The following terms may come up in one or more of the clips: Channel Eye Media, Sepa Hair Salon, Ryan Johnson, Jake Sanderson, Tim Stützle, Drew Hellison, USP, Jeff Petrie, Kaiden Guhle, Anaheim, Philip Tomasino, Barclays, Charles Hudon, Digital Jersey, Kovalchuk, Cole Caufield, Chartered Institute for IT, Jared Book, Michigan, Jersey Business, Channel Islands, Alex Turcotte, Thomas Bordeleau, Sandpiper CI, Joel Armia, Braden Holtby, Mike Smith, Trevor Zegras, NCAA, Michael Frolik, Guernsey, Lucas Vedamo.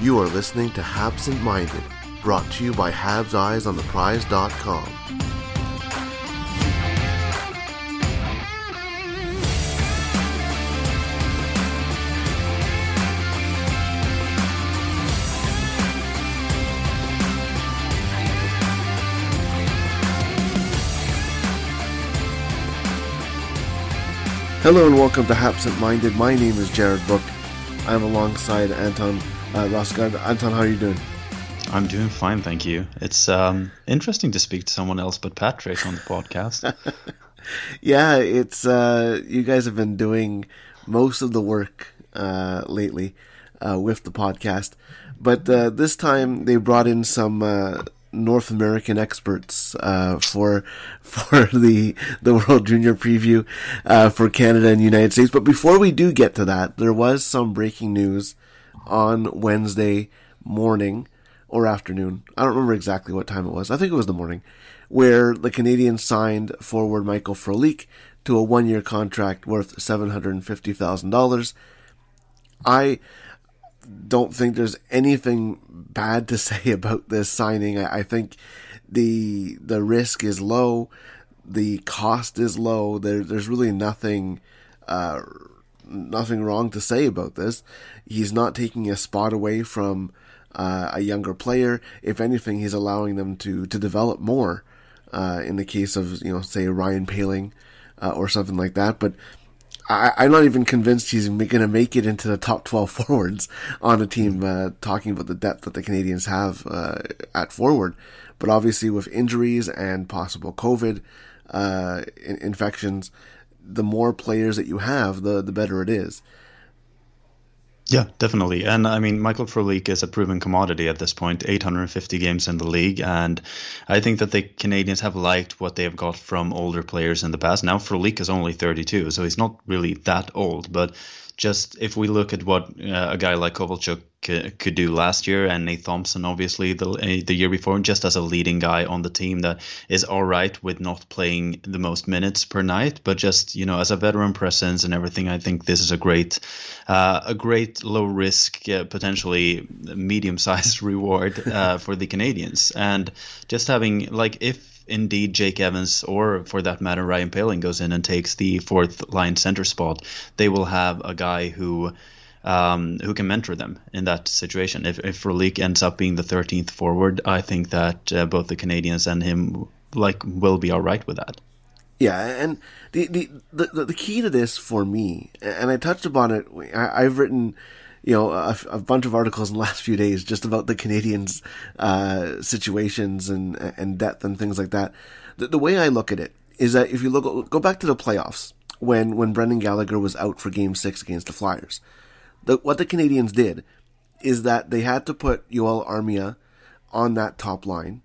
You are listening to Absent Minded, brought to you by Habs Eyes on theprize.com. Hello and welcome to Absent Minded. My name is Jared Book. I'm alongside Anton Rasegård. Anton, how are you doing? I'm doing fine, thank you. It's interesting to speak to someone else but Patrick on the podcast. Yeah, it's you guys have been doing most of the work lately with the podcast, but this time they brought in some North American experts for the World Junior Preview for Canada and United States. But before we do get to that, there was some breaking news on Wednesday morning or afternoon. I don't remember exactly what time it was. I think it was the morning, where the Canadiens signed forward Michael Frolik to a one-year contract worth $750,000. I don't think there's anything bad to say about this signing. I think the risk is low. The cost is low. There's really nothing wrong to say about this. He's not taking a spot away from a younger player. If anything, he's allowing them to develop more in the case of, say, Ryan Poehling or something like that. But I'm not even convinced he's going to make it into the top 12 forwards on a team, talking about the depth that the Canadiens have at forward. But obviously with injuries and possible COVID infections, the more players that you have, the better it is. Yeah, definitely. And I mean, Michael Frolik is a proven commodity at this point, 850 games in the league. And I think that the Canadiens have liked what they've got from older players in the past. Now, Frolik is only 32, so he's not really that old. But just if we look at what a guy like Kovalchuk could do last year, and Nate Thompson, obviously, the year before, just as a leading guy on the team that is all right with not playing the most minutes per night, but just, as a veteran presence and everything, I think this is a great low risk, potentially medium-sized reward for the Canadiens. And just having, if indeed Jake Evans, or for that matter Ryan Poehling, goes in and takes the fourth line center spot, they will have a guy who can mentor them in that situation. If Frolik ends up being the 13th forward, I think that both the Canadiens and him will be all right with that. Yeah, and the key to this for me, and I touched upon it, I've written a bunch of articles in the last few days just about the Canadiens' situations and depth and things like that. The way I look at it is that if you go back to the playoffs when Brendan Gallagher was out for Game 6 against the Flyers, what the Canadiens did is that they had to put Joel Armia on that top line,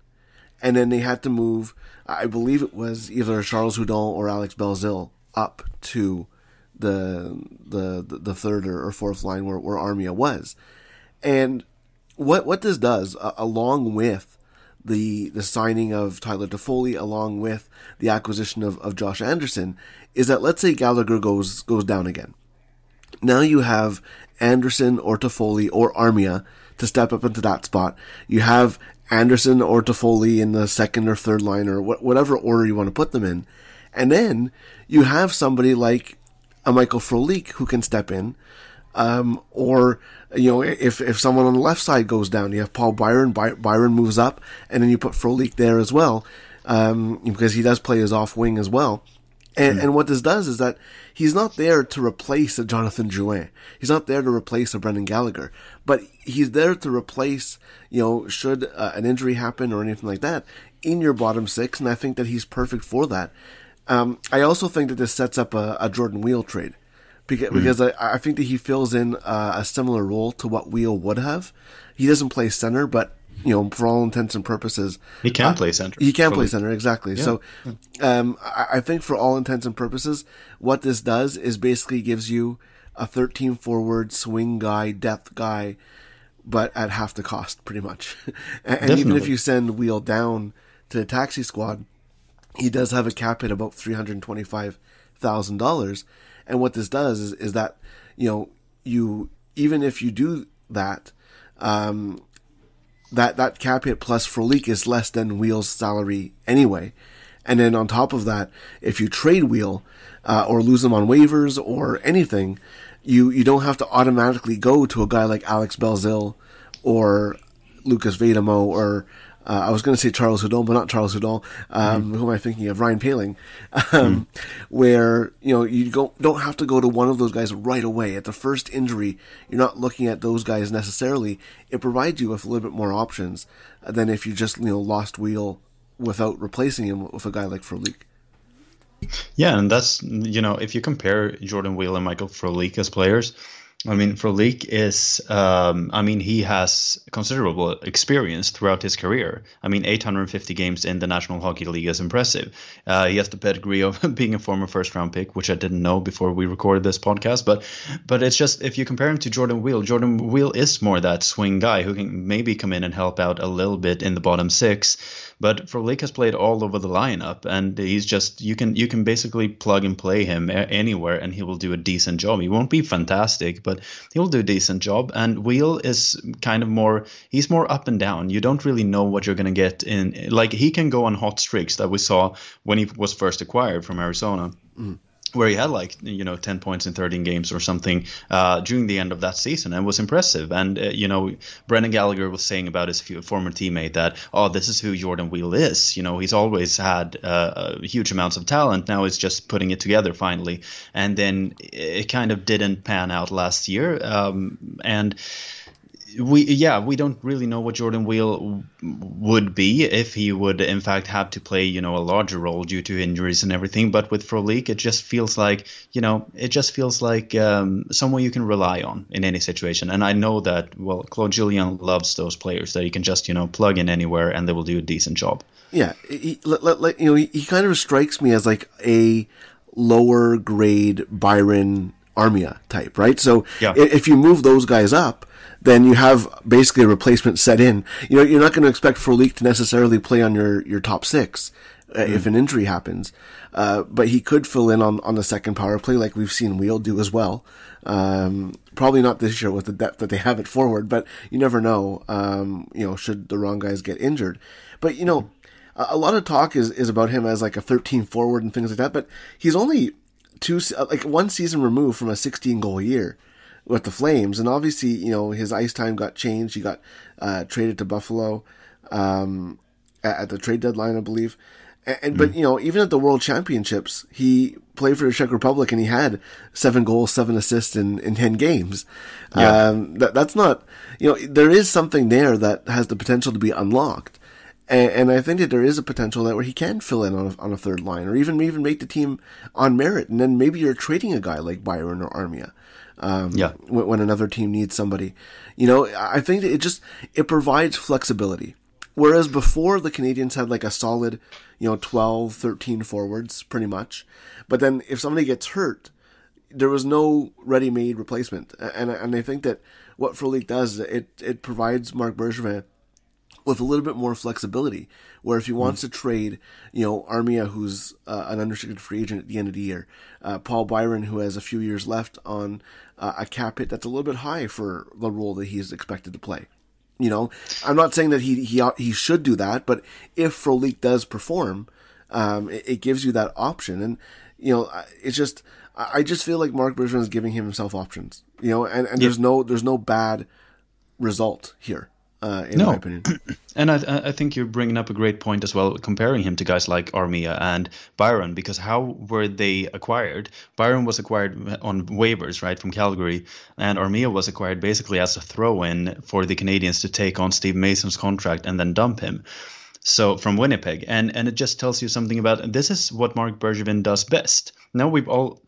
and then they had to move, I believe it was either Charles Hudon or Alex Belzile up to the third or fourth line where Armia was. And what this does, along with the signing of Tyler Toffoli, along with the acquisition of Josh Anderson, is that, let's say Gallagher goes down again. Now you have Anderson or Toffoli or Armia to step up into that spot. You have Anderson or Toffoli in the second or third line, or whatever order you want to put them in. And then you have somebody like a Michael Frolik who can step in, or if someone on the left side goes down, you have Paul Byron. Byron moves up, and then you put Frolik there as well, because he does play his off wing as well. And what this does is that he's not there to replace a Jonathan Drouin. He's not there to replace a Brendan Gallagher, but he's there to replace, should an injury happen or anything like that, in your bottom six. And I think that he's perfect for that. I also think that this sets up a Jordan Weal trade, because I think that he fills in a similar role to what Weal would have. He doesn't play center, but you know, for all intents and purposes, he can play center. He can play center, exactly. Yeah. So, I think for all intents and purposes, what this does is basically gives you a 13 forward swing guy, depth guy, but at half the cost, pretty much. And even if you send Weal down to the taxi squad, he does have a cap hit about $325,000. And what this does is that, you know, you, even if you do that, that cap hit plus Frolik is less than Weal's salary anyway. And then on top of that, if you trade Weal, or lose him on waivers or anything, you don't have to automatically go to a guy like Alex Belzile or Lucas Vedamo or, I was going to say Charles Hudon, but not Charles Hudon. Who am I thinking of? Ryan Poehling. Where, you know, you don't have to go to one of those guys right away. At the first injury, you're not looking at those guys necessarily. It provides you with a little bit more options than if you just, you know, lost Weal without replacing him with a guy like Frolik. Yeah, and that's, you know, if you compare Jordan Weal and Michael Frolik as players, I mean, Frolik is, I mean, he has considerable experience throughout his career. I mean, 850 games in the National Hockey League is impressive. He has the pedigree of being a former first-round pick, which I didn't know before we recorded this podcast. But it's just, if you compare him to Jordan Weal, Jordan Weal is more that swing guy who can maybe come in and help out a little bit in the bottom six. But Frolik has played all over the lineup, and he's just, you can basically plug and play him anywhere, and he will do a decent job. He won't be fantastic, but he'll do a decent job. And Weal is kind of more, he's more up and down. You don't really know what you're going to get in. Like, he can go on hot streaks that we saw when he was first acquired from Arizona, where he had, like, you know, 10 points in 13 games or something during the end of that season, and was impressive. And, you know, Brendan Gallagher was saying about his former teammate that, oh, this is who Jordan Weal is. You know, he's always had huge amounts of talent. Now it's just putting it together finally. And then it kind of didn't pan out last year. And we don't really know what Jordan Weal would be, if he would in fact have to play, you know, a larger role due to injuries and everything. But with Frolik, it just feels like, you know, someone you can rely on in any situation. And I know that, well, Claude Julien loves those players that you can just, you know, plug in anywhere and they will do a decent job. Yeah, he kind of strikes me as like a lower grade Byron Armia type, right? So if you move those guys up, then you have basically a replacement set in. You know, you're not going to expect Frolik to necessarily play on your top six if an injury happens. But he could fill in on the second power play, like we've seen Weal do as well. Probably not this year with the depth that they have at forward, but you never know, you know, should the wrong guys get injured. But, you know, a lot of talk is about him as like a 13 forward and things like that, but he's only one season removed from a 16-goal year with the Flames. And obviously, you know, his ice time got changed. He got traded to Buffalo at the trade deadline, I believe. And but, you know, even at the World Championships, he played for the Czech Republic and he had 7 goals, 7 assists in 10 games. Yeah. That's not, you know, there is something there that has the potential to be unlocked. And I think that there is a potential that where he can fill in on a third line, or even make the team on merit. And then maybe you're trading a guy like Byron or Armia. When another team needs somebody, you know, I think that it provides flexibility. Whereas before, the Canadiens had like a solid, you know, 12, 13 forwards pretty much. But then if somebody gets hurt, there was no ready-made replacement. And I think that what Frolik does, it provides Marc Bergevin with a little bit more flexibility, where if he wants to trade, you know, Armia, who's an unrestricted free agent at the end of the year, Paul Byron, who has a few years left on a cap hit that's a little bit high for the role that he's expected to play. You know, I'm not saying that he should do that, but if Frolik does perform, it gives you that option. And, you know, it's just, I just feel like Marc Bergevin is giving himself options, you know, and there's no bad result here. My opinion. And I think you're bringing up a great point as well, comparing him to guys like Armia and Byron, because how were they acquired? Byron was acquired on waivers, right, from Calgary, and Armia was acquired basically as a throw-in for the Canadiens to take on Steve Mason's contract and then dump him. So from Winnipeg. And it just tells you something about, this is what Marc Bergevin does best. Now we've all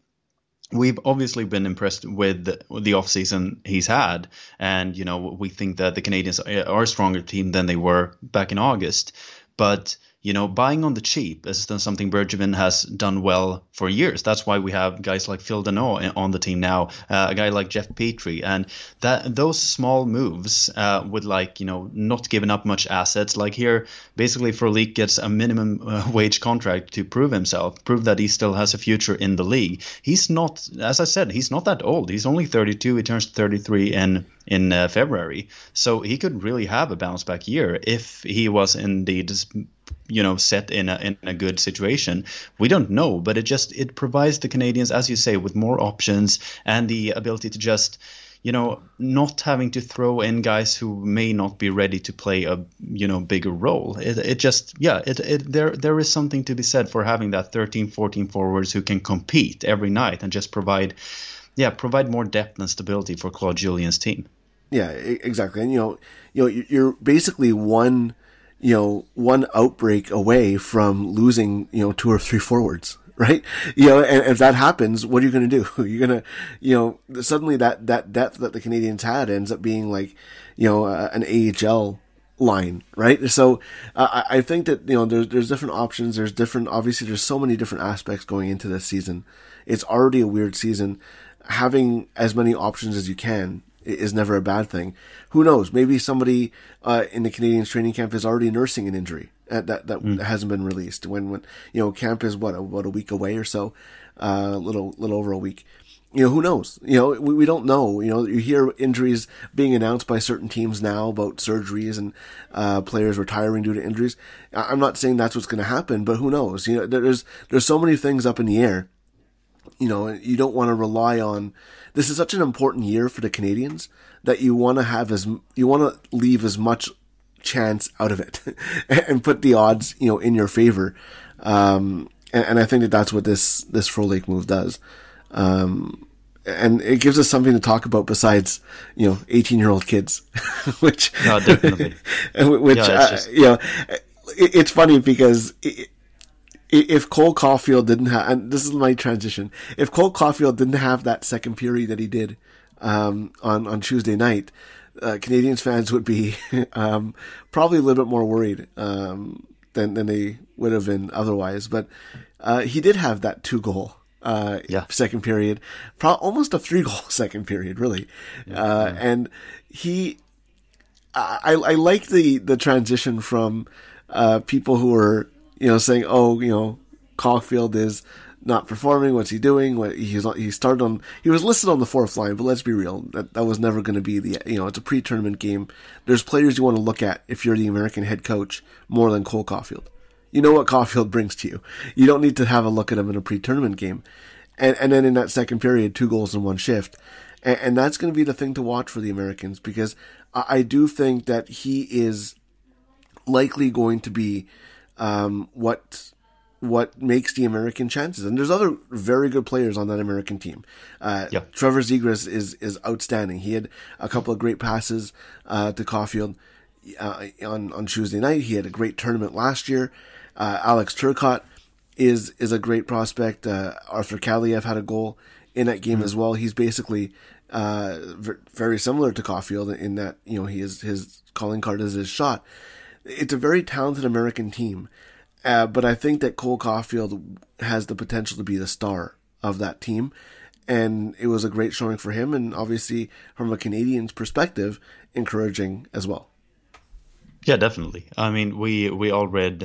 We've obviously been impressed with the offseason he's had. And, you know, we think that the Canadiens are a stronger team than they were back in August. But, you know, buying on the cheap is something Bergevin has done well for years. That's why we have guys like Phil Danault on the team now, a guy like Jeff Petrie. And that those small moves would, like, you know, not giving up much assets. Like here, basically Frolik gets a minimum wage contract to prove himself, prove that he still has a future in the league. He's not, as I said, he's not that old. He's only 32. He turns 33 in February. So he could really have a bounce back year if he was indeed, you know, set in a good situation. We don't know, but it provides the Canadiens, as you say, with more options and the ability to just, you know, not having to throw in guys who may not be ready to play a, you know, bigger role. There is something to be said for having that 13, 14 forwards who can compete every night and just provide more depth and stability for Claude Julien's team. Yeah, exactly. And you know, you're basically one outbreak away from losing, you know, two or three forwards, right? You know, and if that happens, what are you going to do? You're going to, you know, suddenly that depth that the Canadiens had ends up being like, you know, an AHL line, right? So I think that, you know, there's different options. Obviously there's so many different aspects going into this season. It's already a weird season. Having as many options as you can is never a bad thing. Who knows? Maybe somebody in the Canadiens training camp is already nursing an injury that hasn't been released. When you know, camp is about a week away or so, a little over a week. You know, who knows? You know, we don't know. You know, you hear injuries being announced by certain teams now about surgeries and players retiring due to injuries. I'm not saying that's what's going to happen, but who knows? You know, there's so many things up in the air. You know, you don't want to rely on. This is such an important year for the Canadiens that you want to leave as much chance out of it and put the odds, you know, in your favor. And I think that that's what this Frolik move does. And it gives us something to talk about besides, you know, 18-year-old kids, which, no, definitely. You know, it's funny because if Cole Caufield didn't have, and this is my transition, if Cole Caufield didn't have that second period that he did on Tuesday night, Canadiens fans would be probably a little bit more worried than they would have been otherwise. But he did have that two-goal second period, almost a three-goal second period, really. Yeah. And I like the transition from people who are, you know, saying, oh, you know, Caufield is not performing. What's he doing? He was listed on the fourth line, but let's be real. That was never going to be you know, it's a pre-tournament game. There's players you want to look at if you're the American head coach more than Cole Caufield. You know what Caufield brings to you. You don't need to have a look at him in a pre-tournament game. And then in that second period, 2 goals in 1 shift. And that's going to be the thing to watch for the Americans, because I do think that he is likely going to be what makes the American chances. And there's other very good players on that American team. Trevor Zegras is outstanding. He had a couple of great passes to Caufield on Tuesday night. He had a great tournament last year. Alex Turcotte is a great prospect. Arthur Kaliev had a goal in that game as well. He's basically very similar to Caufield in that, you know, he is, his calling card is his shot. It's a very talented American team, but I think that Cole Caufield has the potential to be the star of that team, and it was a great showing for him, and obviously from a Canadian's perspective, encouraging as well. Yeah, definitely. I mean, we all read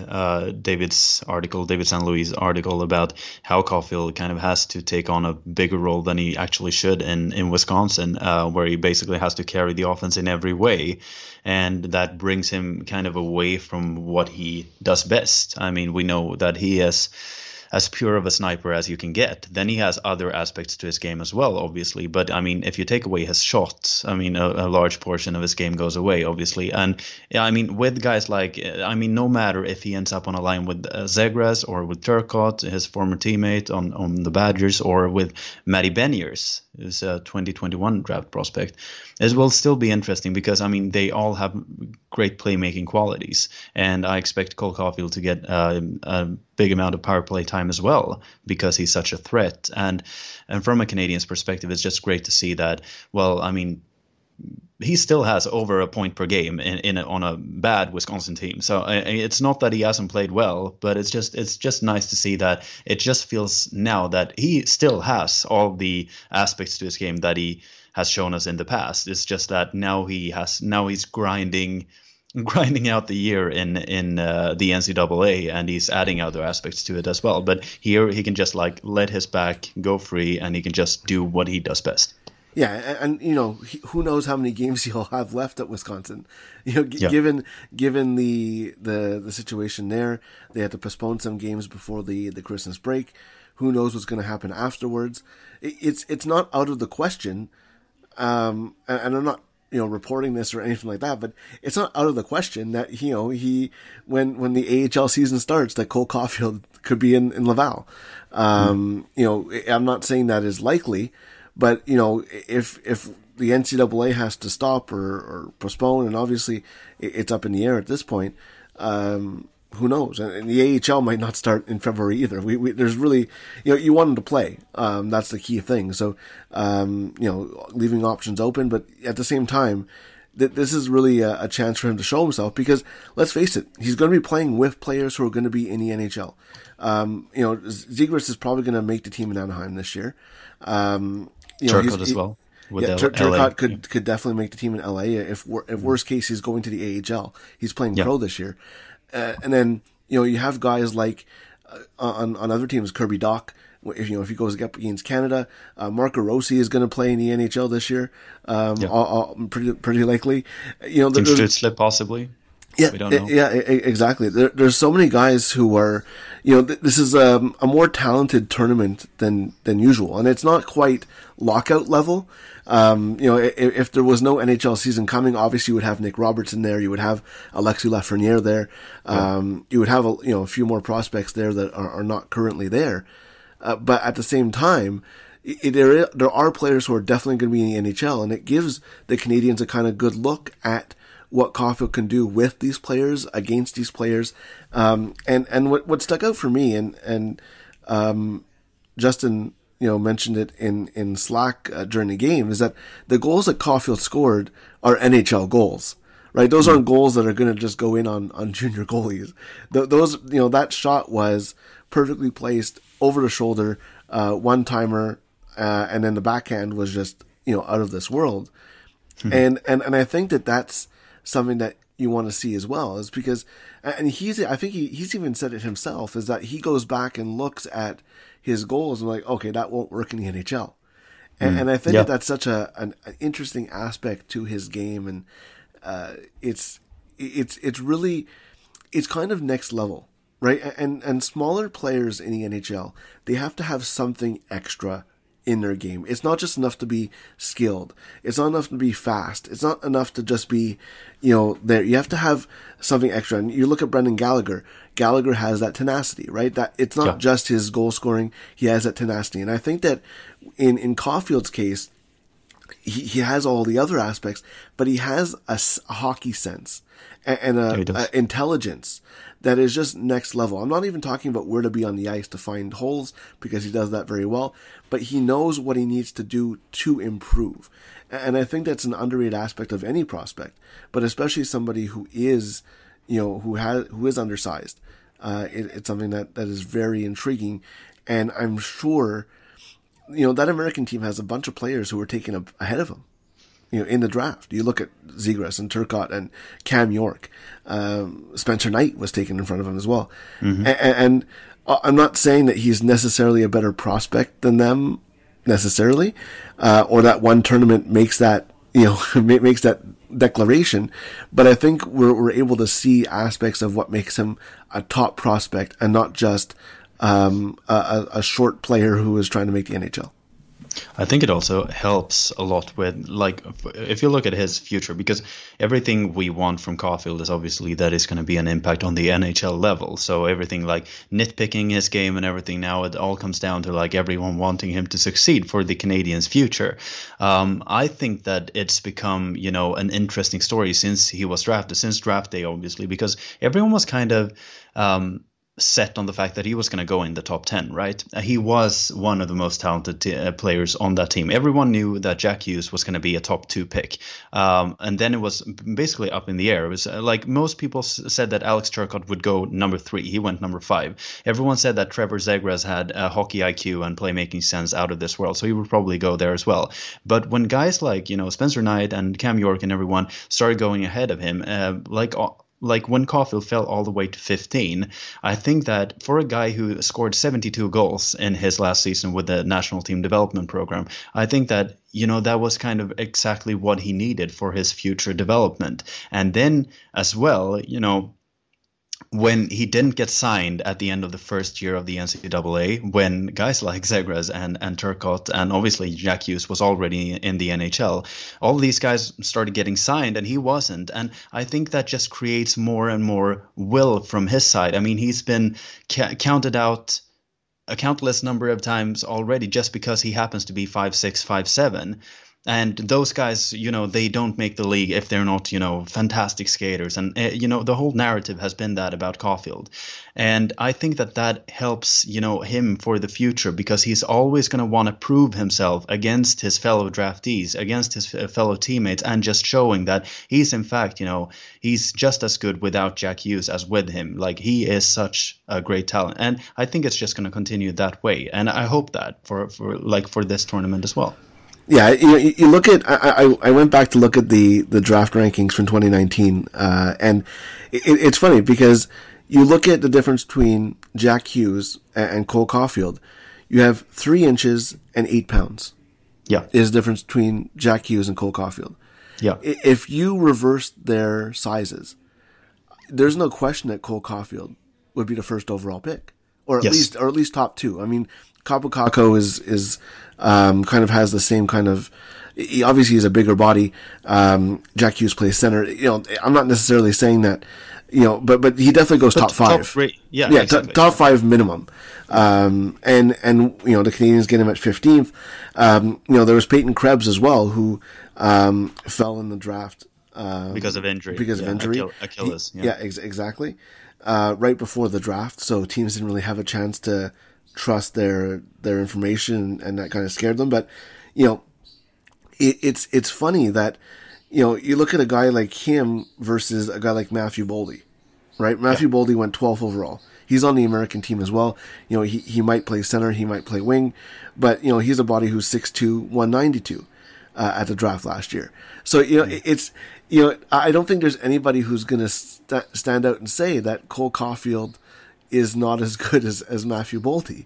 David San Luis' article about how Caufield kind of has to take on a bigger role than he actually should in Wisconsin, where he basically has to carry the offense in every way. And that brings him kind of away from what he does best. I mean, we know that he is as pure of a sniper as you can get. Then he has other aspects to his game as well, obviously. But, I mean, if you take away his shots, I mean, a large portion of his game goes away, obviously. And, I mean, with guys like, I mean, no matter if he ends up on a line with Zegras or with Turcotte, his former teammate on the Badgers, or with Matty Beniers, who's a 2021 draft prospect, it will still be interesting because, I mean, they all have great playmaking qualities. And I expect Cole Caufield to get a big amount of power play time as well, because he's such a threat. And from a Canadiens perspective, it's just great to see that. Well, I mean, he still has over a point per game on a bad Wisconsin team. So it's not that he hasn't played well, but it's just nice to see that it just feels now that he still has all the aspects to his game that he has shown us in the past. It's just that now he's grinding out the year in the NCAA, and he's adding other aspects to it as well. But here he can just like let his back go free, and he can just do what he does best. Yeah, and you know, who knows how many games he'll have left at Wisconsin. You know, given the situation there, they had to postpone some games before the Christmas break. Who knows what's going to happen afterwards? It's not out of the question, and I'm not reporting this or anything like that, but it's not out of the question that when the AHL season starts, that Cole Caufield could be in Laval. I'm not saying that is likely. But, if the NCAA has to stop or postpone, and obviously it's up in the air at this point, who knows? And the AHL might not start in February either. There's really, you want them to play. That's the key thing. So, leaving options open. But at the same time, this is really a chance for him to show himself, because let's face it, he's going to be playing with players who are going to be in the NHL. Zegras is probably going to make the team in Anaheim this year. Turcotte as well. Turcotte could definitely make the team in LA. If worst case, he's going to the AHL. He's playing pro this year, and then you have guys like on other teams, Kirby Doc. If he goes up against Canada, Marco Rossi is going to play in the NHL this year. Pretty likely. Team Stützle possibly. Yeah, we don't know. Yeah, exactly. There's so many guys who are, this is a more talented tournament than usual, and it's not quite lockout level. If there was no NHL season coming, obviously you would have Nick Robertson there, you would have Alexi Lafreniere there, you would have a few more prospects there that are not currently there. But at the same time, there are players who are definitely going to be in the NHL, and it gives the Canadiens a kind of good look at what Caufield can do with these players, against these players. And what stuck out for me, and Justin, mentioned it in Slack during the game, is that the goals that Caufield scored are NHL goals, right? Those aren't goals that are going to just go in on junior goalies. Those, that shot was perfectly placed over the shoulder, one timer, and then the backhand was just, out of this world. And I think that's something that you want to see as well, is because, and he's even said it himself, is that he goes back and looks at his goals and like, okay, that won't work in the NHL. And I think that's such an interesting aspect to his game. And, it's really, it's kind of next level, right? And smaller players in the NHL, they have to have something extra in their game. It's not just enough to be skilled. It's not enough to be fast. It's not enough to just be, there. You have to have something extra. And you look at Brendan Gallagher. Gallagher has that tenacity, right? That it's not just his goal scoring. He has that tenacity. And I think that in Caufield's case, he has all the other aspects, but he has a hockey sense and a intelligence that is just next level. I'm not even talking about where to be on the ice to find holes, because he does that very well, but he knows what he needs to do to improve. And I think that's an underrated aspect of any prospect, but especially somebody who is, who is undersized. It's something that is very intriguing. And I'm sure, that American team has a bunch of players who were taken up ahead of him, in the draft. You look at Zegras and Turcotte and Cam York. Spencer Knight was taken in front of him as well. And I'm not saying that he's necessarily a better prospect than them necessarily, or that one tournament makes that, makes that declaration. But I think we're able to see aspects of what makes him a top prospect and not just a short player who is trying to make the NHL. I think it also helps a lot with, like, if you look at his future, because everything we want from Caufield is obviously that it's going to be an impact on the NHL level. So everything like nitpicking his game and everything, now it all comes down to like everyone wanting him to succeed for the Canadiens' future. I think that it's become, an interesting story since he was drafted, since draft day, obviously, because everyone was kind of set on the fact that he was going to go in the top 10, right? He was one of the most talented players on that team. Everyone knew that Jack Hughes was going to be a top 2 pick. And then it was basically up in the air. It was like most people said that Alex Turcotte would go number 3. He went number 5. Everyone said that Trevor Zegras had a hockey IQ and playmaking sense out of this world, so he would probably go there as well. But when guys like, you know, Spencer Knight and Cam York and everyone started going ahead of him, like when Caufield fell all the way to 15, I think that for a guy who scored 72 goals in his last season with the national team development program, I think that, you know, that was kind of exactly what he needed for his future development. And then as well, you know, when he didn't get signed at the end of the first year of the NCAA, when guys like Zegras and Turcotte and obviously Jack Hughes was already in the NHL, all these guys started getting signed and he wasn't. And I think that just creates more and more will from his side. I mean, he's been counted out a countless number of times already just because he happens to be 5'6", 5'7". And those guys, you know, they don't make the league if they're not, you know, fantastic skaters. And, you know, the whole narrative has been that about Caufield. And I think that that helps, you know, him for the future, because he's always going to want to prove himself against his fellow draftees, against his fellow teammates, and just showing that he's, in fact, you know, he's just as good without Jack Hughes as with him. Like, he is such a great talent. And I think it's just going to continue that way. And I hope that for this tournament as well. Yeah, you look at. I went back to look at the draft rankings from 2019, and it's funny because you look at the difference between Jack Hughes and Cole Caufield. You have 3 inches and 8 pounds. Yeah, is the difference between Jack Hughes and Cole Caufield. Yeah, if you reverse their sizes, there's no question that Cole Caufield would be the first overall pick, or at least, top 2. I mean, Kapokako is kind of has the same kind of, he obviously is a bigger body. Jack Hughes plays center. You know, I'm not necessarily saying that, you know, but he definitely goes top 5. Top 3. Yeah, exactly. Top 5 minimum. And you know, the Canadians get him at 15th. You know, there was Peyton Krebs as well, who fell in the draft because of injury. Achilles. Exactly. Right before the draft, so teams didn't really have a chance to trust their information, and that kind of scared them. But, you know, it's funny that, you know, you look at a guy like him versus a guy like Matthew Boldy, right? Boldy went 12th overall. He's on the American team as well. You know, he might play center, he might play wing, but, you know, he's a body who's 6'2", 192 at the draft last year. So, you know, it's, you know, I don't think there's anybody who's going to stand out and say that Cole Caufield is not as good as Matthew Boldy,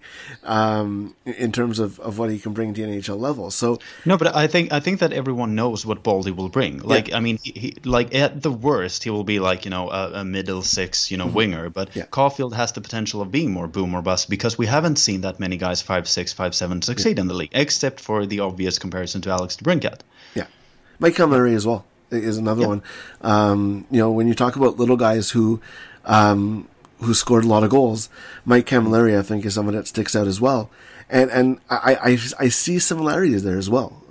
in terms of what he can bring to the NHL level. So no, but I think that everyone knows what Boldy will bring. Like, I mean, he like at the worst he will be like, you know, a middle 6, you know, winger. But Caufield has the potential of being more boom or bust, because we haven't seen that many guys 5'6", 5'7" succeed in the league, except for the obvious comparison to Alex DeBrincat. Yeah, Mike Cammalleri as well is another one. You know, when you talk about little guys who scored a lot of goals, Mike Cammalleri, I think, is someone that sticks out as well. And I see similarities there as well.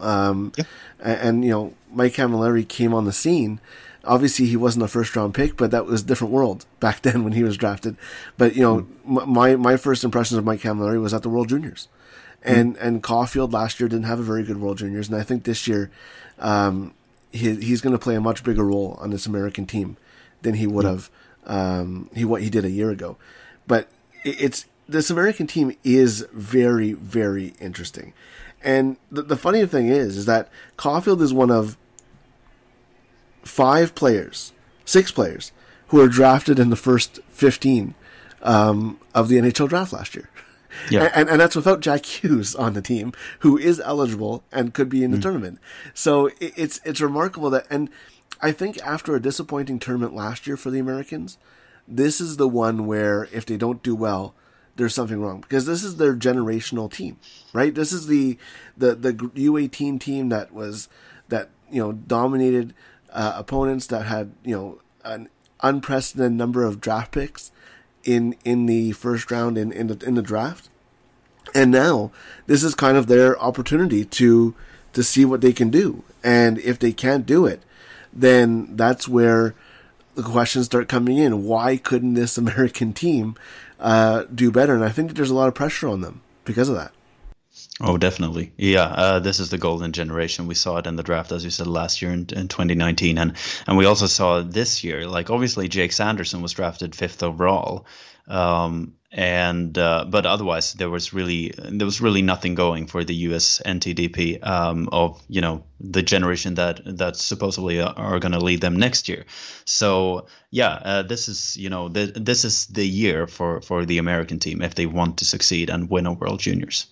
And, you know, Mike Cammalleri came on the scene. Obviously, he wasn't a first-round pick, but that was a different world back then when he was drafted. But, you know, my first impression of Mike Cammalleri was at the World Juniors. And Caufield last year didn't have a very good World Juniors, and I think this year he's going to play a much bigger role on this American team than he would have. What he did a year ago. But it's this American team is very, very interesting. And the funny thing is that Caufield is one of 6 players who were drafted in the first 15 of the NHL draft last year. Yeah. And that's without Jack Hughes on the team, who is eligible and could be in the tournament. So it's remarkable that, and I think after a disappointing tournament last year for the Americans, this is the one where if they don't do well, there's something wrong, because this is their generational team, right? This is the U18 team that you know, dominated opponents, that had, you know, an unprecedented number of draft picks in the first round in the draft, and now this is kind of their opportunity to see what they can do, and if they can't do it, then that's where the questions start coming in. Why couldn't this American team do better. And I think that there's a lot of pressure on them because of that. Oh, definitely. Yeah, this is the golden generation. We saw it in the draft, as you said, last year in 2019. And we also saw it this year. Like, obviously, Jake Sanderson was drafted 5th overall. But otherwise, there was really nothing going for the U.S. NTDP of, you know, the generation that supposedly are going to lead them next year. So yeah, this is, you know, this is the year for the American team if they want to succeed and win a World Juniors.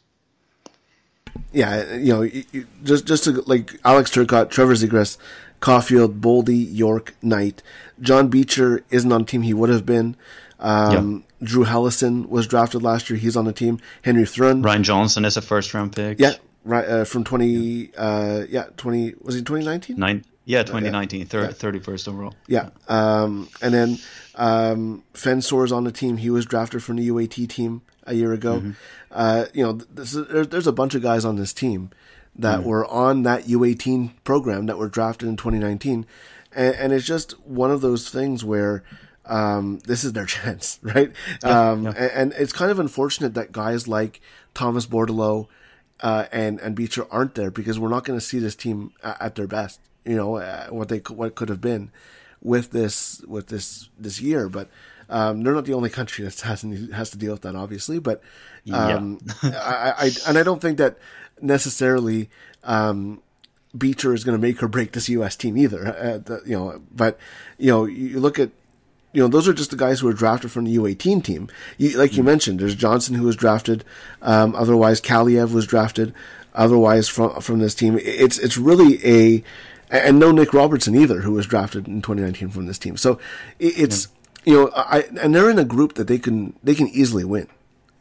Yeah, you know, just to, like, Alex Turcotte, Trevor Zegras, Caufield, Boldy, York, Knight, John Beecher isn't on the team he would have been. Yeah. Drew Hellison was drafted last year. He's on the team. Henry Thrun. Ryan Johnson is a first-round pick. Yeah, right, from 2019? 2019, 31st overall. Yeah, and then Fensor's on the team. He was drafted from the UAT team a year ago. Mm-hmm. You know, there's a bunch of guys on this team that mm-hmm. were on that U18 program that were drafted in 2019. And it's just one of those things where this is their chance, right? And it's kind of unfortunate that guys like Thomas Bordeleau and Beecher aren't there, because we're not going to see this team at their best, you know, what could have been with this year. But they're not the only country that has to deal with that, obviously. But I don't think that necessarily Beecher is going to make or break this U.S. team either. You know, but you know, you look at, you know, those are just the guys who were drafted from the U18 team. You mentioned, there's Johnson who was drafted. Otherwise, Kaliev was drafted. Otherwise, from this team, it's really a, and no Nick Robertson either, who was drafted in 2019 from this team. So it's. Yeah. You know, and they're in a group that they can easily win.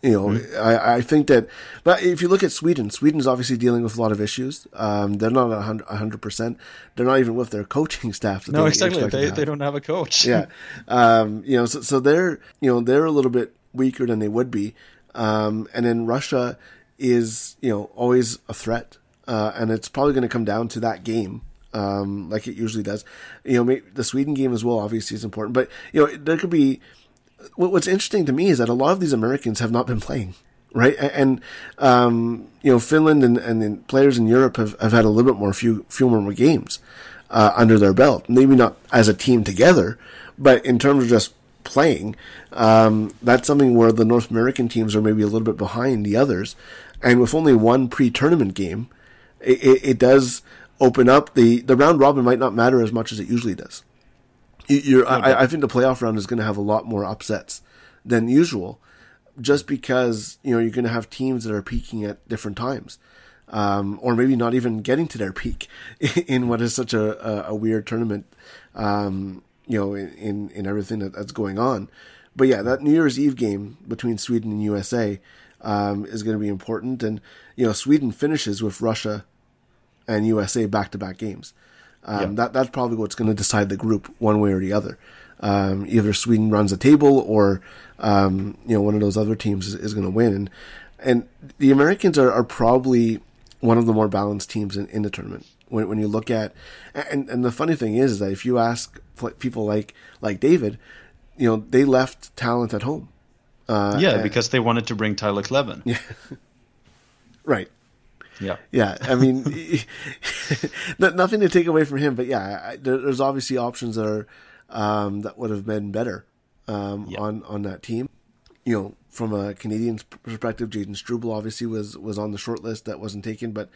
You know, mm-hmm. I think that, but if you look at Sweden's obviously dealing with a lot of issues. They're not 100%. They're not even with their coaching staff. That no, exactly. They don't have a coach. Yeah. You know, so they're, you know, they're a little bit weaker than they would be. And then Russia is, you know, always a threat. And it's probably going to come down to that game. Like it usually does. You know, the Sweden game as well obviously is important, but you know, there could be, what's interesting to me is that a lot of these Americans have not been playing, right? And you know, Finland and players in Europe have had a little bit more, few more games under their belt, maybe not as a team together, but in terms of just playing, that's something where the North American teams are maybe a little bit behind the others. And with only one pre-tournament game, it does open up the round robin might not matter as much as it usually does. I think the playoff round is going to have a lot more upsets than usual, just because, you know, you're going to have teams that are peaking at different times, or maybe not even getting to their peak in what is such a weird tournament, you know, in everything that's going on. But yeah, that New Year's Eve game between Sweden and USA is going to be important. And you know, Sweden finishes with Russia and USA back-to-back games. That's probably what's going to decide the group one way or the other. Either Sweden runs the table, or you know, one of those other teams is going to win. And the Americans are probably one of the more balanced teams in the tournament. When you look at, and the funny thing is that if you ask people like David, you know, they left talent at home. Because they wanted to bring Tyler Toffoli. Yeah. Right. Yeah. I mean, nothing to take away from him, but yeah, there's obviously options that are that would have been better on that team. You know, from a Canadian perspective, Jaden Struble obviously was on the short list that wasn't taken, but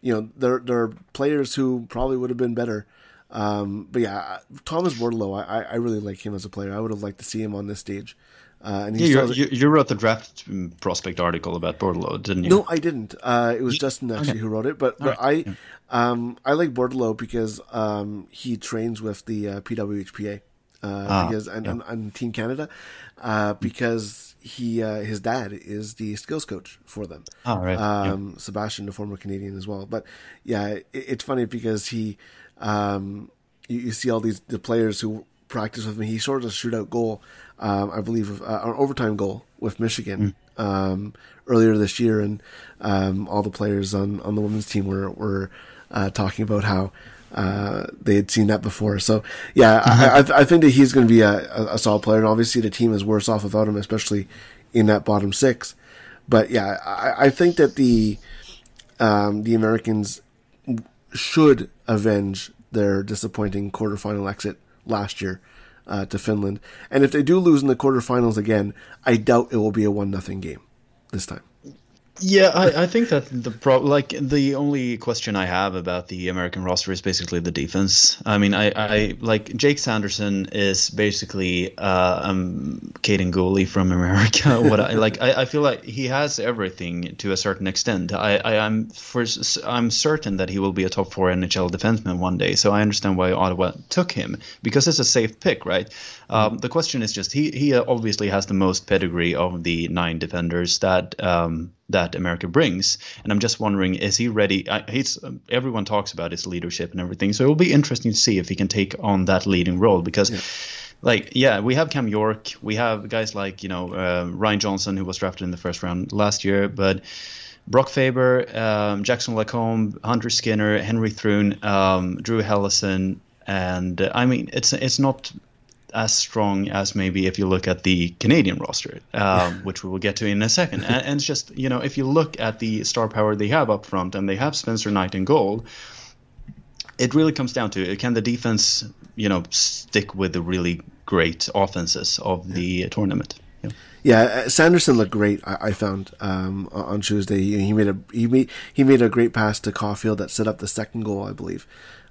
you know, there are players who probably would have been better. But yeah, Thomas Bordeleau, I really like him as a player. I would have liked to see him on this stage. And you wrote the draft prospect article about Bordeleau, didn't you? No, I didn't. It was Justin actually who wrote it. But right. I like Bordeleau because he trains with the PWHPA and Team Canada because he his dad is the skills coach for them. Oh, right. Sebastian, the former Canadian as well. But yeah, it's funny because he you see all the players who practice with him. He scored a shootout goal. I believe an overtime goal with Michigan earlier this year, and all the players on the women's team were talking about how they had seen that before. So yeah, I think that he's going to be a solid player, and obviously the team is worse off without him, especially in that bottom six. But yeah, I think that the Americans should avenge their disappointing quarterfinal exit last year to Finland. And if they do lose in the quarterfinals again, I doubt it will be a 1-0 game this time. Yeah, I think that the only question I have about the American roster is basically the defense. I mean, I like Jake Sanderson is basically Kaiden Guhle from America. What I feel like he has everything to a certain extent. I'm certain that he will be a top four NHL defenseman one day. So I understand why Ottawa took him, because it's a safe pick, right? The question is just he obviously has the most pedigree of the 9 defenders that America brings, and I'm just wondering, is he ready? Everyone talks about his leadership and everything, so it will be interesting to see if he can take on that leading role, because we have Cam York, we have guys like Ryan Johnson, who was drafted in the first round last year, but Brock Faber, Jackson Lacombe, Hunter Skinner, Henry Thrun, Drew Hellison, and I mean it's not as strong as maybe if you look at the Canadian roster, which we will get to in a second. And it's just, if you look at the star power they have up front, and they have Spencer Knight in goal, it really comes down to, can the defense, stick with the really great offenses of the tournament? Yeah, Sanderson looked great. I found on Tuesday he made a great pass to Caufield that set up the second goal, I believe.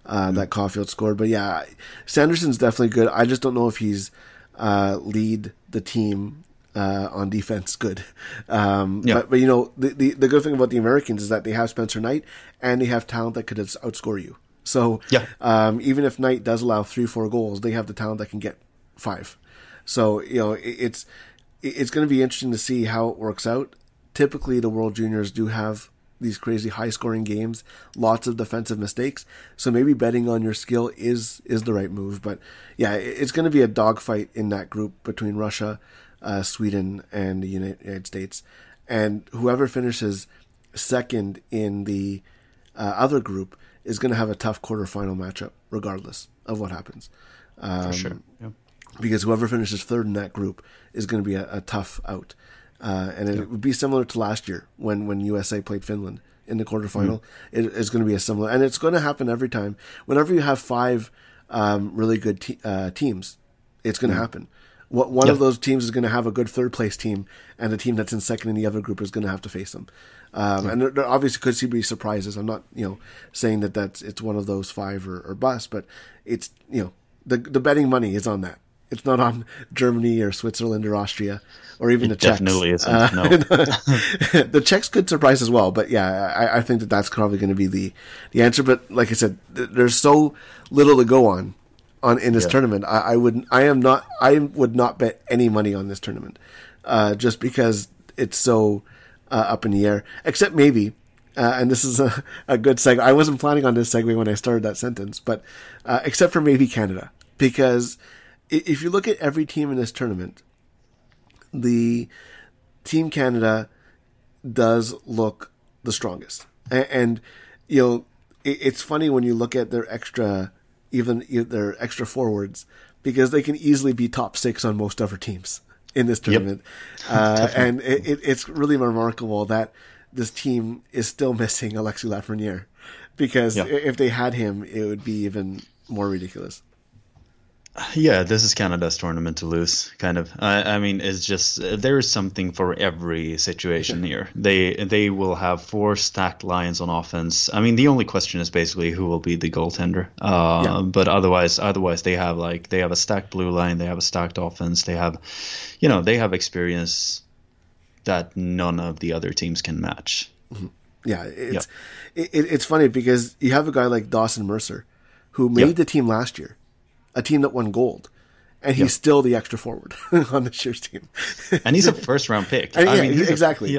That Caufield scored. But yeah, Sanderson's definitely good. I just don't know if he's lead the team on defense good. But the good thing about the Americans is that they have Spencer Knight and they have talent that could outscore you. So even if Knight does allow 3-4 goals, they have the talent that can get 5. So it's going to be interesting to see how it works out. Typically, the World Juniors do have these crazy high-scoring games, lots of defensive mistakes. So maybe betting on your skill is the right move. But yeah, it's going to be a dogfight in that group between Russia, Sweden, and the United States. And whoever finishes second in the other group is going to have a tough quarterfinal matchup, regardless of what happens. For sure. Yeah. Because whoever finishes third in that group is going to be a tough out. And it would be similar to last year when USA played Finland in the quarterfinal. It's going to be a similar, and it's going to happen every time. Whenever you have 5 really good teams, it's going to happen. One of those teams is going to have a good third place team, and the team that's in second in the other group is going to have to face them. And there obviously could be surprises. I'm not saying that's one of those 5 or bust, but it's the betting money is on that. It's not on Germany or Switzerland or Austria or even the Czechs. Definitely isn't. No, the Czechs could surprise as well, but yeah, I think that's probably going to be the answer. But like I said, there's so little to go on in this tournament. I would not bet any money on this tournament, just because it's so up in the air. Except maybe. And this is a good segue. I wasn't planning on this segue when I started that sentence, but except for maybe Canada, because if you look at every team in this tournament, the Team Canada does look the strongest. And it's funny when you look at their extra forwards, because they can easily be top 6 on most other teams in this tournament. Yep. And it's really remarkable that this team is still missing Alexi Lafreniere, because if they had him, it would be even more ridiculous. Yeah, this is Canada's tournament to lose, kind of. I mean, it's just, there is something for every situation here. They will have 4 stacked lines on offense. I mean, the only question is basically who will be the goaltender. But otherwise they have a stacked blue line, they have a stacked offense, they have, they have experience that none of the other teams can match. Mm-hmm. Yeah, it's funny because you have a guy like Dawson Mercer, who made the team last year. A team that won gold, and he's still the extra forward on this year's team. And he's a first-round pick. And, exactly.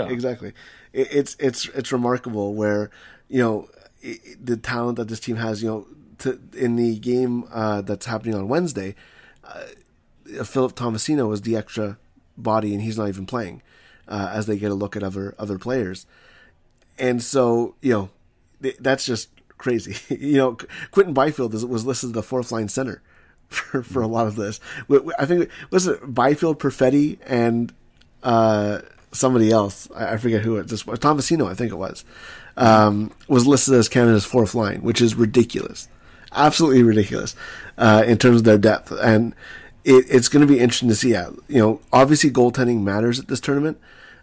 It's remarkable where the talent that this team has. In the game that's happening on Wednesday, Philip Tomasino was the extra body, and he's not even playing as they get a look at other players. And so that's just crazy. Quentin Byfield was listed as the 4th-line center. For a lot of this, I think Byfield, Perfetti, and somebody else, I forget who it was, Tomasino, I think it was listed as Canada's fourth line, which is ridiculous. Absolutely ridiculous in terms of their depth. And it's going to be interesting to see. Obviously goaltending matters at this tournament,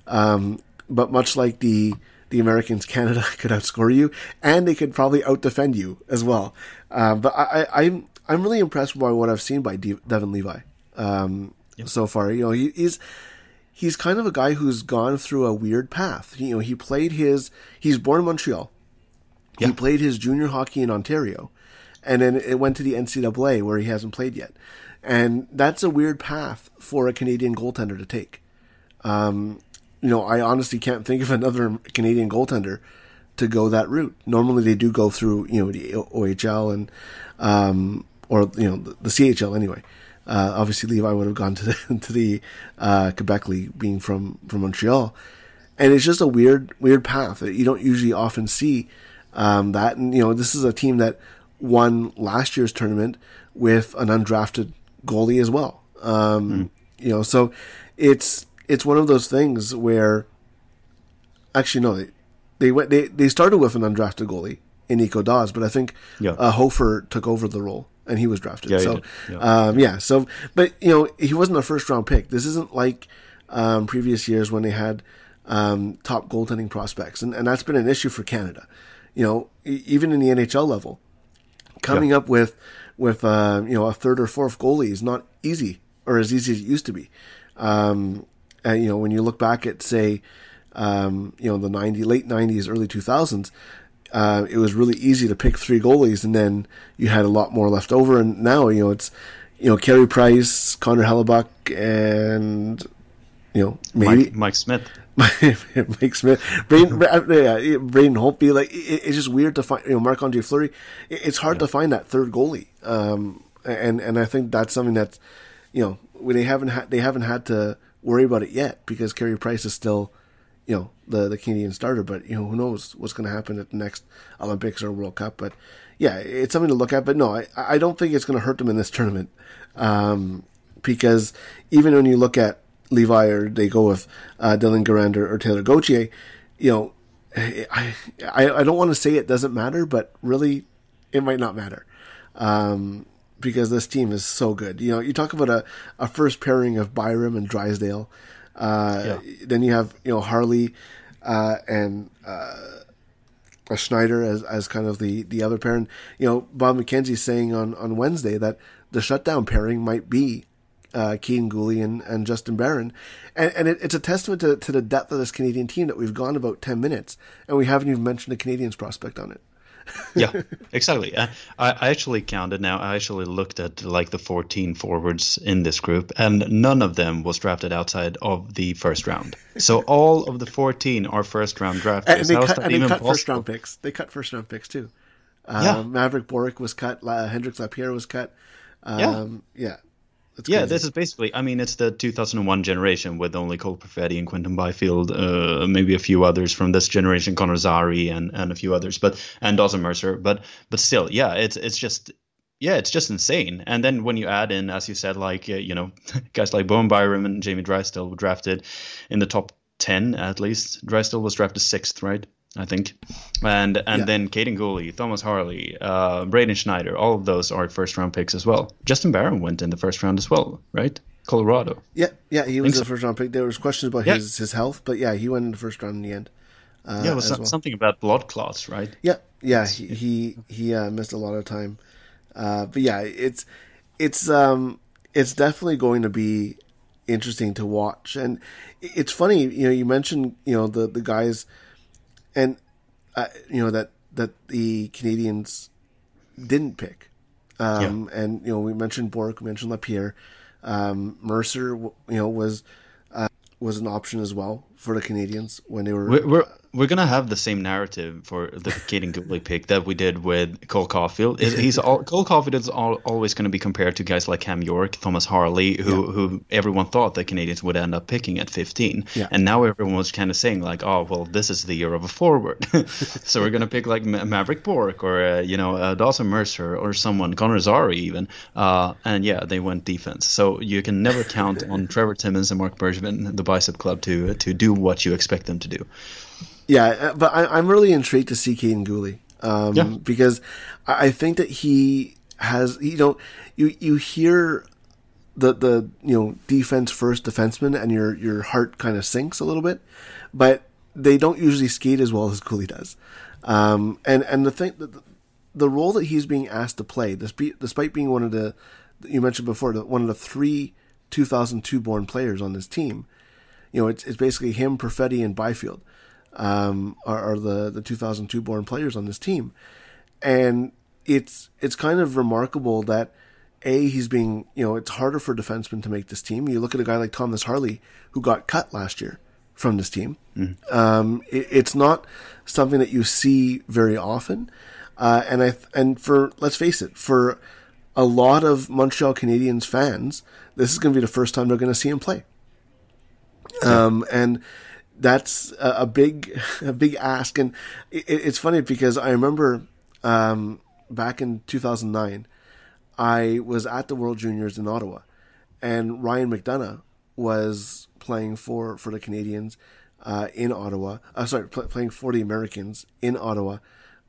but much like the Americans, Canada could outscore you, and they could probably out-defend you as well. But I'm really impressed by what I've seen by Devin Levi so far. He's kind of a guy who's gone through a weird path. He's born in Montreal. Yeah. He played his junior hockey in Ontario, and then it went to the NCAA where he hasn't played yet. And that's a weird path for a Canadian goaltender to take. I honestly can't think of another Canadian goaltender to go that route. Normally they do go through, the OHL and, the CHL anyway. Obviously Levi would have gone to the Quebec League, being from Montreal. And it's just a weird path that you don't usually often see, that. And, this is a team that won last year's tournament with an undrafted goalie as well. So it's one of those things where they started with an undrafted goalie in Nico Dawes, but I think Hofer took over the role and he was drafted. He wasn't a first round pick. This isn't like previous years when they had top goaltending prospects, and that's been an issue for Canada. Even in the NHL level, coming up with a third or fourth goalie is not easy, or as easy as it used to be. When you look back at, say, the late 90s, early 2000s, it was really easy to pick three goalies, and then you had a lot more left over. And now, it's, Carey Price, Connor Hellebuck, and, maybe Mike Smith. Mike Smith. Braden Holtby. It's just weird to find, Marc-Andre Fleury. It's hard to find that third goalie. And I think that's something that's, they haven't had to worry about it yet, because Carey Price is still, the Canadian starter, but who knows what's going to happen at the next Olympics or World Cup. But yeah, it's something to look at. But no, I don't think it's going to hurt them in this tournament, because even when you look at Levi, or they go with Dylan Guerrand or Taylor Gauthier, I don't want to say it doesn't matter, but really it might not matter. Because this team is so good. You talk about a first pairing of Byram and Drysdale. Then you have, Harley and Schneider as kind of the other pair. And, Bob McKenzie's saying on Wednesday that the shutdown pairing might be Kaiden Guhle and Justin Barron. And it's a testament to the depth of this Canadian team that we've gone about 10 minutes and we haven't even mentioned a Canadiens prospect on it. Yeah, exactly. I actually counted now. I actually looked at the 14 forwards in this group, and none of them was drafted outside of the first round. So all of the 14 are first round draft picks. And they cut first round picks. They cut first round picks too. Maverick Borick was cut. Hendricks Lapierre was cut. This is basically, it's the 2001 generation with only Cole Perfetti and Quentin Byfield, maybe a few others from this generation, Connor Zary and a few others, and Dawson Mercer. But still, it's just insane. And then when you add in, as you said, guys like Bowen Byram and Jamie Drysdale were drafted in the top 10, at least. Drysdale was drafted 6th, right? I think. And then Kaiden Guhle, Thomas Harley, Braden Schneider, all of those are first round picks as well. Justin Barron went in the first round as well, right? Colorado. Yeah, he was the first round pick. There was questions about his health, but he went in the first round in the end. It was something about blood clots, right? Yeah, he missed a lot of time. It's definitely going to be interesting to watch. And it's funny, you mentioned, the guys. And, that the Canadians didn't pick. And, we mentioned Bork, we mentioned Lapierre. Mercer, was an option as well for the Canadians when they were. We're gonna have the same narrative for the Kaiden Guhle pick that we did with Cole Caufield. Cole Caufield is always going to be compared to guys like Cam York, Thomas Harley, who everyone thought the Canadians would end up picking at 15, and now everyone was kind of saying like, oh well, this is the year of a forward, so we're gonna pick like Maverick Bork or Dawson Mercer or someone, Connor Zary even, and they went defense. So you can never count on Trevor Timmins and Marc Bergevin, the Bicep Club, to do what you expect them to do. Yeah, but I'm really intrigued to see Kaiden Guhle because I think that he has, you hear the defense first defenseman and your heart kind of sinks a little bit, but they don't usually skate as well as Guhle does, and the thing, the role that he's being asked to play, despite being one of the, you mentioned before, one of the three 2002 born players on this team, it's basically him, Perfetti, and Byfield. Are the 2002 born players on this team, and it's kind of remarkable that he's being, it's harder for defensemen to make this team. You look at a guy like Thomas Harley, who got cut last year from this team. Mm-hmm. It's not something that you see very often, and let's face it, for a lot of Montreal Canadiens fans, this is going to be the first time they're going to see him play, and that's a big ask. And it's funny because I remember back in 2009, I was at the World Juniors in Ottawa, and Ryan McDonagh was playing for the Canadians in Ottawa. Playing for the Americans in Ottawa,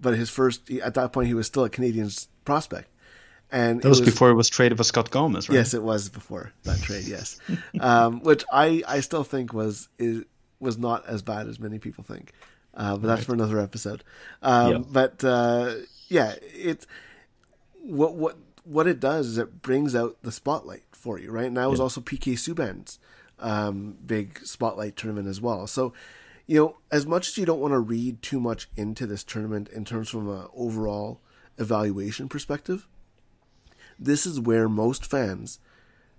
but at that point he was still a Canadiens prospect. And that was before it was traded for Scott Gomez, right? Yes, it was before that trade. Yes, which I still think was not as bad as many people think, but that's for another episode. But it's what it does is it brings out the spotlight for you, right? And that was also PK Subban's big spotlight tournament as well. So, as much as you don't want to read too much into this tournament in terms from an overall evaluation perspective, this is where most fans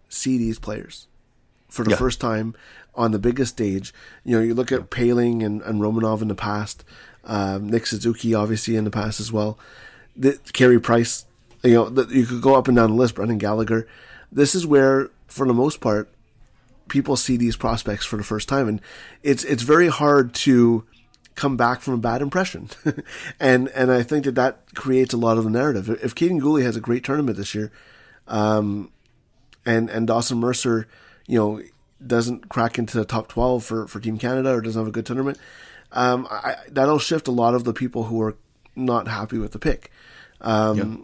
see these players for the first time on the biggest stage. You look at Poehling and Romanov in the past, Nick Suzuki obviously in the past as well, Carey Price, you could go up and down the list, Brendan Gallagher. This is where, for the most part, people see these prospects for the first time, and it's very hard to come back from a bad impression. and I think that creates a lot of the narrative. If Kaiden Guhle has a great tournament this year, and Dawson Mercer, doesn't crack into the top 12 for Team Canada or doesn't have a good tournament, that'll shift a lot of the people who are not happy with the pick.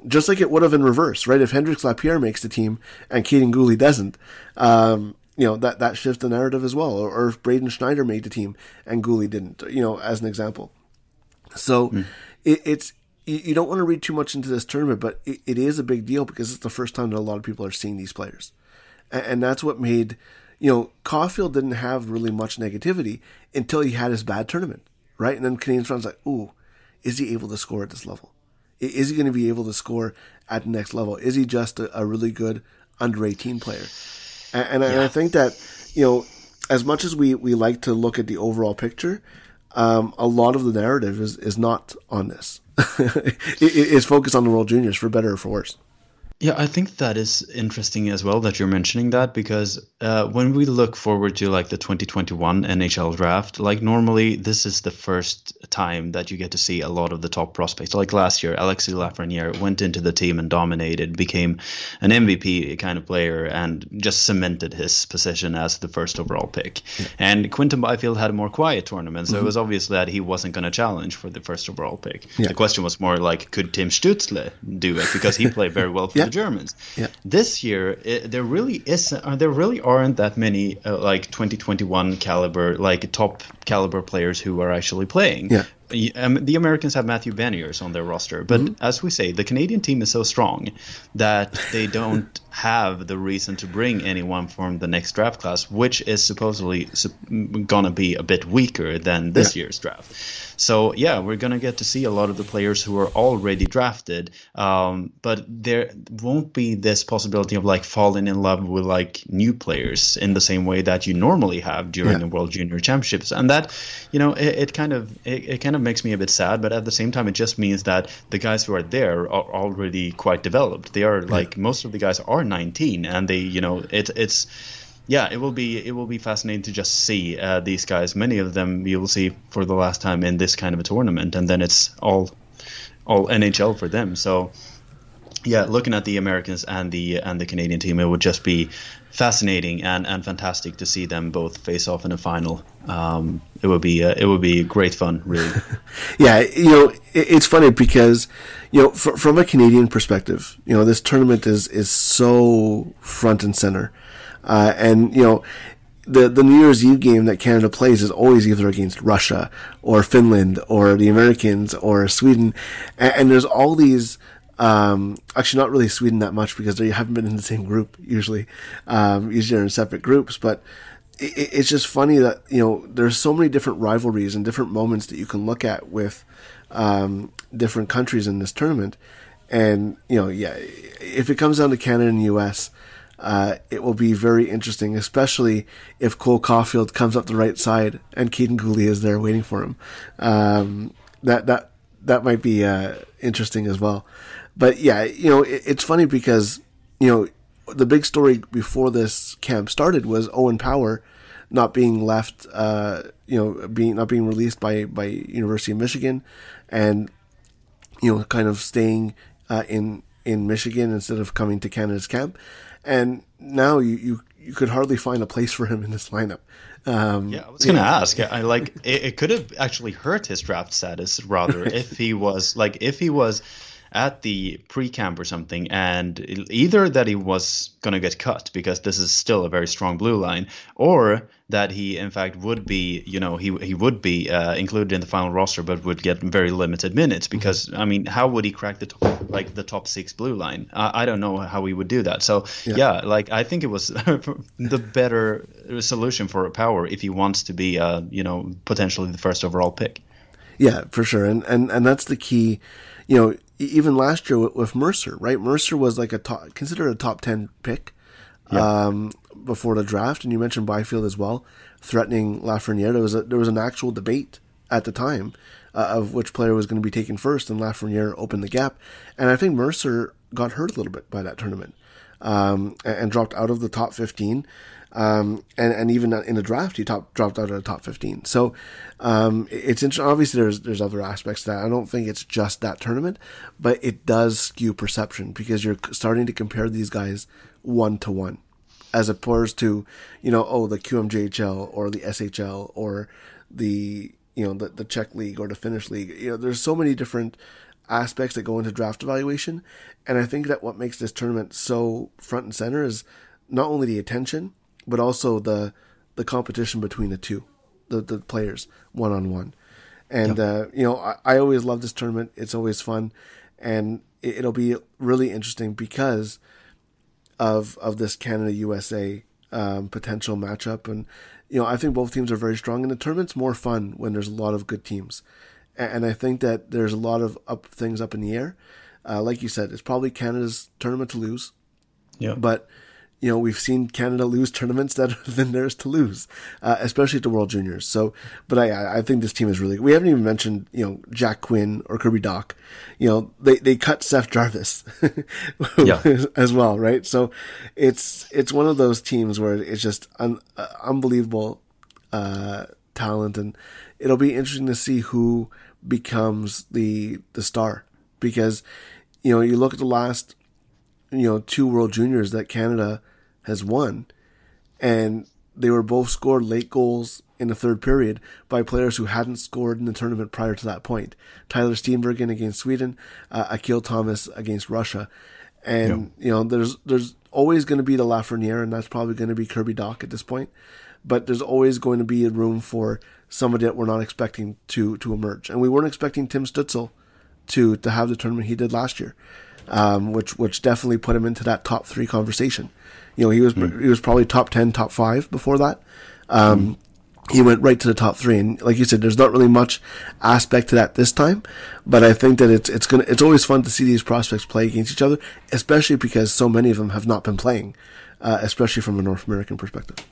Just like it would have in reverse, right? If Hendricks Lapierre makes the team and Kaiden Guhle doesn't, that shifts the narrative as well. Or if Braden Schneider made the team and Guhle didn't, as an example. So it's you don't want to read too much into this tournament, but it is a big deal because it's the first time that a lot of people are seeing these players. And that's what made, Caufield didn't have really much negativity until he had his bad tournament, right? And then Canadiens fans like, ooh, is he able to score at this level? Is he going to be able to score at the next level? Is he just a really good under-18 player? And I think that, as much as we like to look at the overall picture, a lot of the narrative is not on this. It's focused on the World Juniors, for better or for worse. Yeah, I think that is interesting as well that you're mentioning that, because when we look forward to like the 2021 NHL draft, like normally this is the first time that you get to see a lot of the top prospects. Like last year, Alexi Lafreniere went into the team and dominated, became an MVP kind of player and just cemented his position as the first overall pick. Yeah. And Quentin Byfield had a more quiet tournament, so it was obvious that he wasn't going to challenge for the first overall pick. Yeah. The question was more like, could Tim Stützle do it? Because he played very well for the Germans. Yeah. This year there really aren't that many 2021 caliber, like top caliber players who are actually playing. Yeah. The Americans have Matty Beniers on their roster, but as we say, the Canadian team is so strong that they don't have the reason to bring anyone from the next draft class, which is supposedly going to be a bit weaker than this year's draft. So, yeah, we're going to get to see a lot of the players who are already drafted, but there won't be this possibility of, like, falling in love with, like, new players in the same way that you normally have during the World Junior Championships. And that, you know, it kind of makes me a bit sad, but at the same time, it just means that the guys who are there are already quite developed. They are, like, most of the guys are 19, and they, you know, it's yeah, it will be fascinating to just see these guys. Many of them you will see for the last time in this kind of a tournament, and then it's all NHL for them. So yeah, looking at the Americans and the Canadian team, it would just be fascinating and fantastic to see them both face off in a final. It would be great fun, really. Yeah, you know, it's funny because, you know, from a Canadian perspective, you know, this tournament is so front and center, and you know, the New Year's Eve game that Canada plays is always either against Russia or Finland or the Americans or Sweden, and there's all these. Actually, not really Sweden that much because they haven't been in the same group usually. Usually they're in separate groups, but it's just funny that, you know, there's so many different rivalries and different moments that you can look at with different countries in this tournament. And, you know, yeah, if it comes down to Canada and the U.S., it will be very interesting, especially if Cole Caufield comes up the right side and Kaiden Guhle is there waiting for him. That might be interesting as well. But yeah, you know, it's funny because, you know, the big story before this camp started was Owen Power not being left, not being released by University of Michigan, and, you know, kind of staying in Michigan instead of coming to Canada's camp. And now you could hardly find a place for him in this lineup. I was going to ask. I like it could have actually hurt his draft status rather if he was at the pre-camp or something, and either that he was going to get cut because this is still a very strong blue line, or that he in fact would be, you know, he would be included in the final roster but would get very limited minutes because I mean, how would he crack the top six blue line? I don't know how he would do that. So I think it was the better solution for Power if he wants to be potentially the first overall pick. Yeah, for sure, and that's the key, you know. Even last year with Mercer, right? Mercer was like considered a top 10 pick before the draft. And you mentioned Byfield as well, threatening Lafreniere. There was an actual debate at the time of which player was going to be taken first, and Lafreniere opened the gap. And I think Mercer got hurt a little bit by that tournament and dropped out of the top 15. And even in the draft, he dropped out of the top 15. So it's interesting. Obviously, there's other aspects to that. I don't think it's just that tournament, but it does skew perception because you're starting to compare these guys 1-to-1 as opposed to, you know, the QMJHL or the SHL or the Czech League or the Finnish League. You know, there's so many different aspects that go into draft evaluation. And I think that what makes this tournament so front and center is not only the attention, but also the competition between the two, the players, one-on-one. And, I always love this tournament. It's always fun. And it'll be really interesting because of this Canada-USA potential matchup. And, you know, I think both teams are very strong. And the tournament's more fun when there's a lot of good teams. And I think that there's a lot of things up in the air. Like you said, it's probably Canada's tournament to lose. Yeah. But you know, we've seen Canada lose tournaments that have been theirs to lose, especially at the World Juniors. So, but I think this team is really, we haven't even mentioned, you know, Jack Quinn or Kirby Doc. You know, they cut Seth Jarvis as well, right? So it's one of those teams where it's just unbelievable talent, and it'll be interesting to see who becomes the star because, you know, you look at the last, you know, two World Juniors that Canada has won, and they were both scored late goals in the third period by players who hadn't scored in the tournament prior to that point. Tyler Steenbergen against Sweden, Akil Thomas against Russia. And, you know, there's always going to be the Lafreniere, and that's probably going to be Kirby Doc at this point, but there's always going to be a room for somebody that we're not expecting to emerge. And we weren't expecting Tim Stützle to have the tournament he did last year. which definitely put him into that top three conversation. You know, he was probably top 10, top 5 before that. He went right to the top 3, and like you said, there's not really much aspect to that this time. But I think that it's always fun to see these prospects play against each other, especially because so many of them have not been playing, especially from a North American perspective.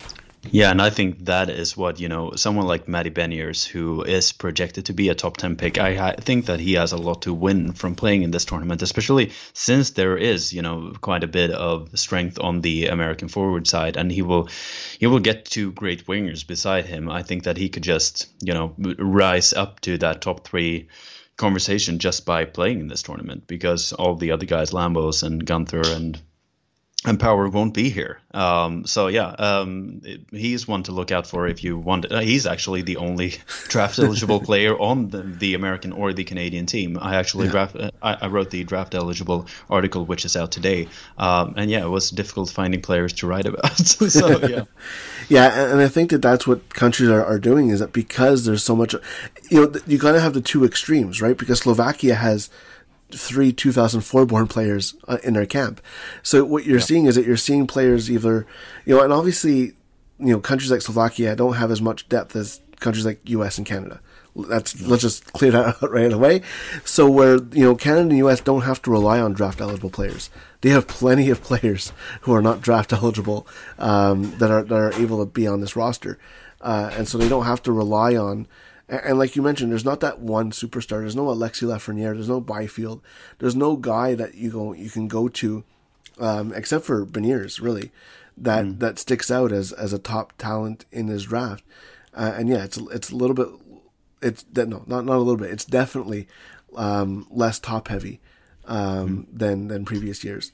Yeah, and I think that is what, you know, someone like Matty Beniers, who is projected to be a top 10 pick, I think that he has a lot to win from playing in this tournament, especially since there is, you know, quite a bit of strength on the American forward side, and he will get two great wingers beside him. I think that he could just, you know, rise up to that top 3 conversation just by playing in this tournament, because all the other guys, Lambos and Gunther and Power, won't be here. He's one to look out for if you want. He's actually the only draft eligible player on the American or the Canadian team. I wrote the draft eligible article, which is out today. It was difficult finding players to write about. So yeah. Yeah, and I think that that's what countries are doing, is that because there's so much, you know, you kind of have the two extremes, right? Because Slovakia has 3 2004 born players in their camp. So what you're seeing is that you're seeing players either, you know, and obviously, you know, countries like Slovakia don't have as much depth as countries like US and Canada. Let's just clear that out right away. So where, you know, Canada and US don't have to rely on draft eligible players. They have plenty of players who are not draft eligible, that are able to be on this roster. And so they don't have to rely on. And like you mentioned, there's not that one superstar. There's no Alexi Lafreniere. There's no Byfield. There's no guy that you can go to, except for Beniers, really, that sticks out as a top talent in his draft. It's a little bit. It's not a little bit. It's definitely less top heavy than previous years.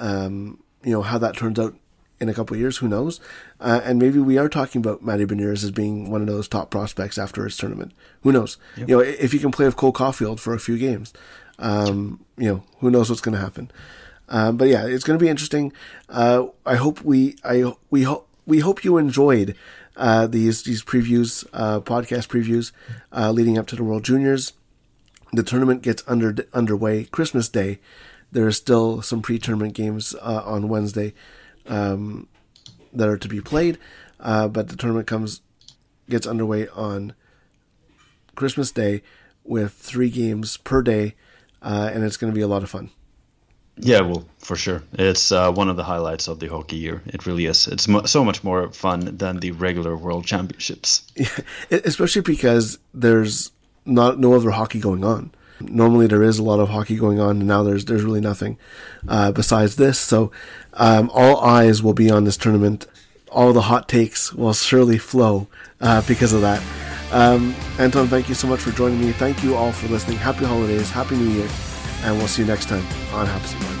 You know how that turns out in a couple of years, who knows? And maybe we are talking about Matty Beniers as being one of those top prospects after his tournament. Who knows? Yep. You know, if he can play with Cole Caufield for a few games, you know, who knows what's going to happen? But yeah, it's going to be interesting. I hope you enjoyed these previews, podcast previews, leading up to the World Juniors. The tournament gets underway Christmas Day. There are still some pre-tournament games on Wednesday that are to be played, but the tournament gets underway on Christmas Day with 3 games per day, and it's going to be a lot of fun. Yeah, well, for sure. It's one of the highlights of the hockey year. It really is. It's so much more fun than the regular World Championships. Yeah, especially because there's no other hockey going on. Normally there is a lot of hockey going on, and now there's really nothing besides this. So all eyes will be on this tournament. All the hot takes will surely flow because of that. Anton, thank you so much for joining me. Thank you all for listening. Happy holidays, Happy New Year, and we'll see you next time on Happy New Year.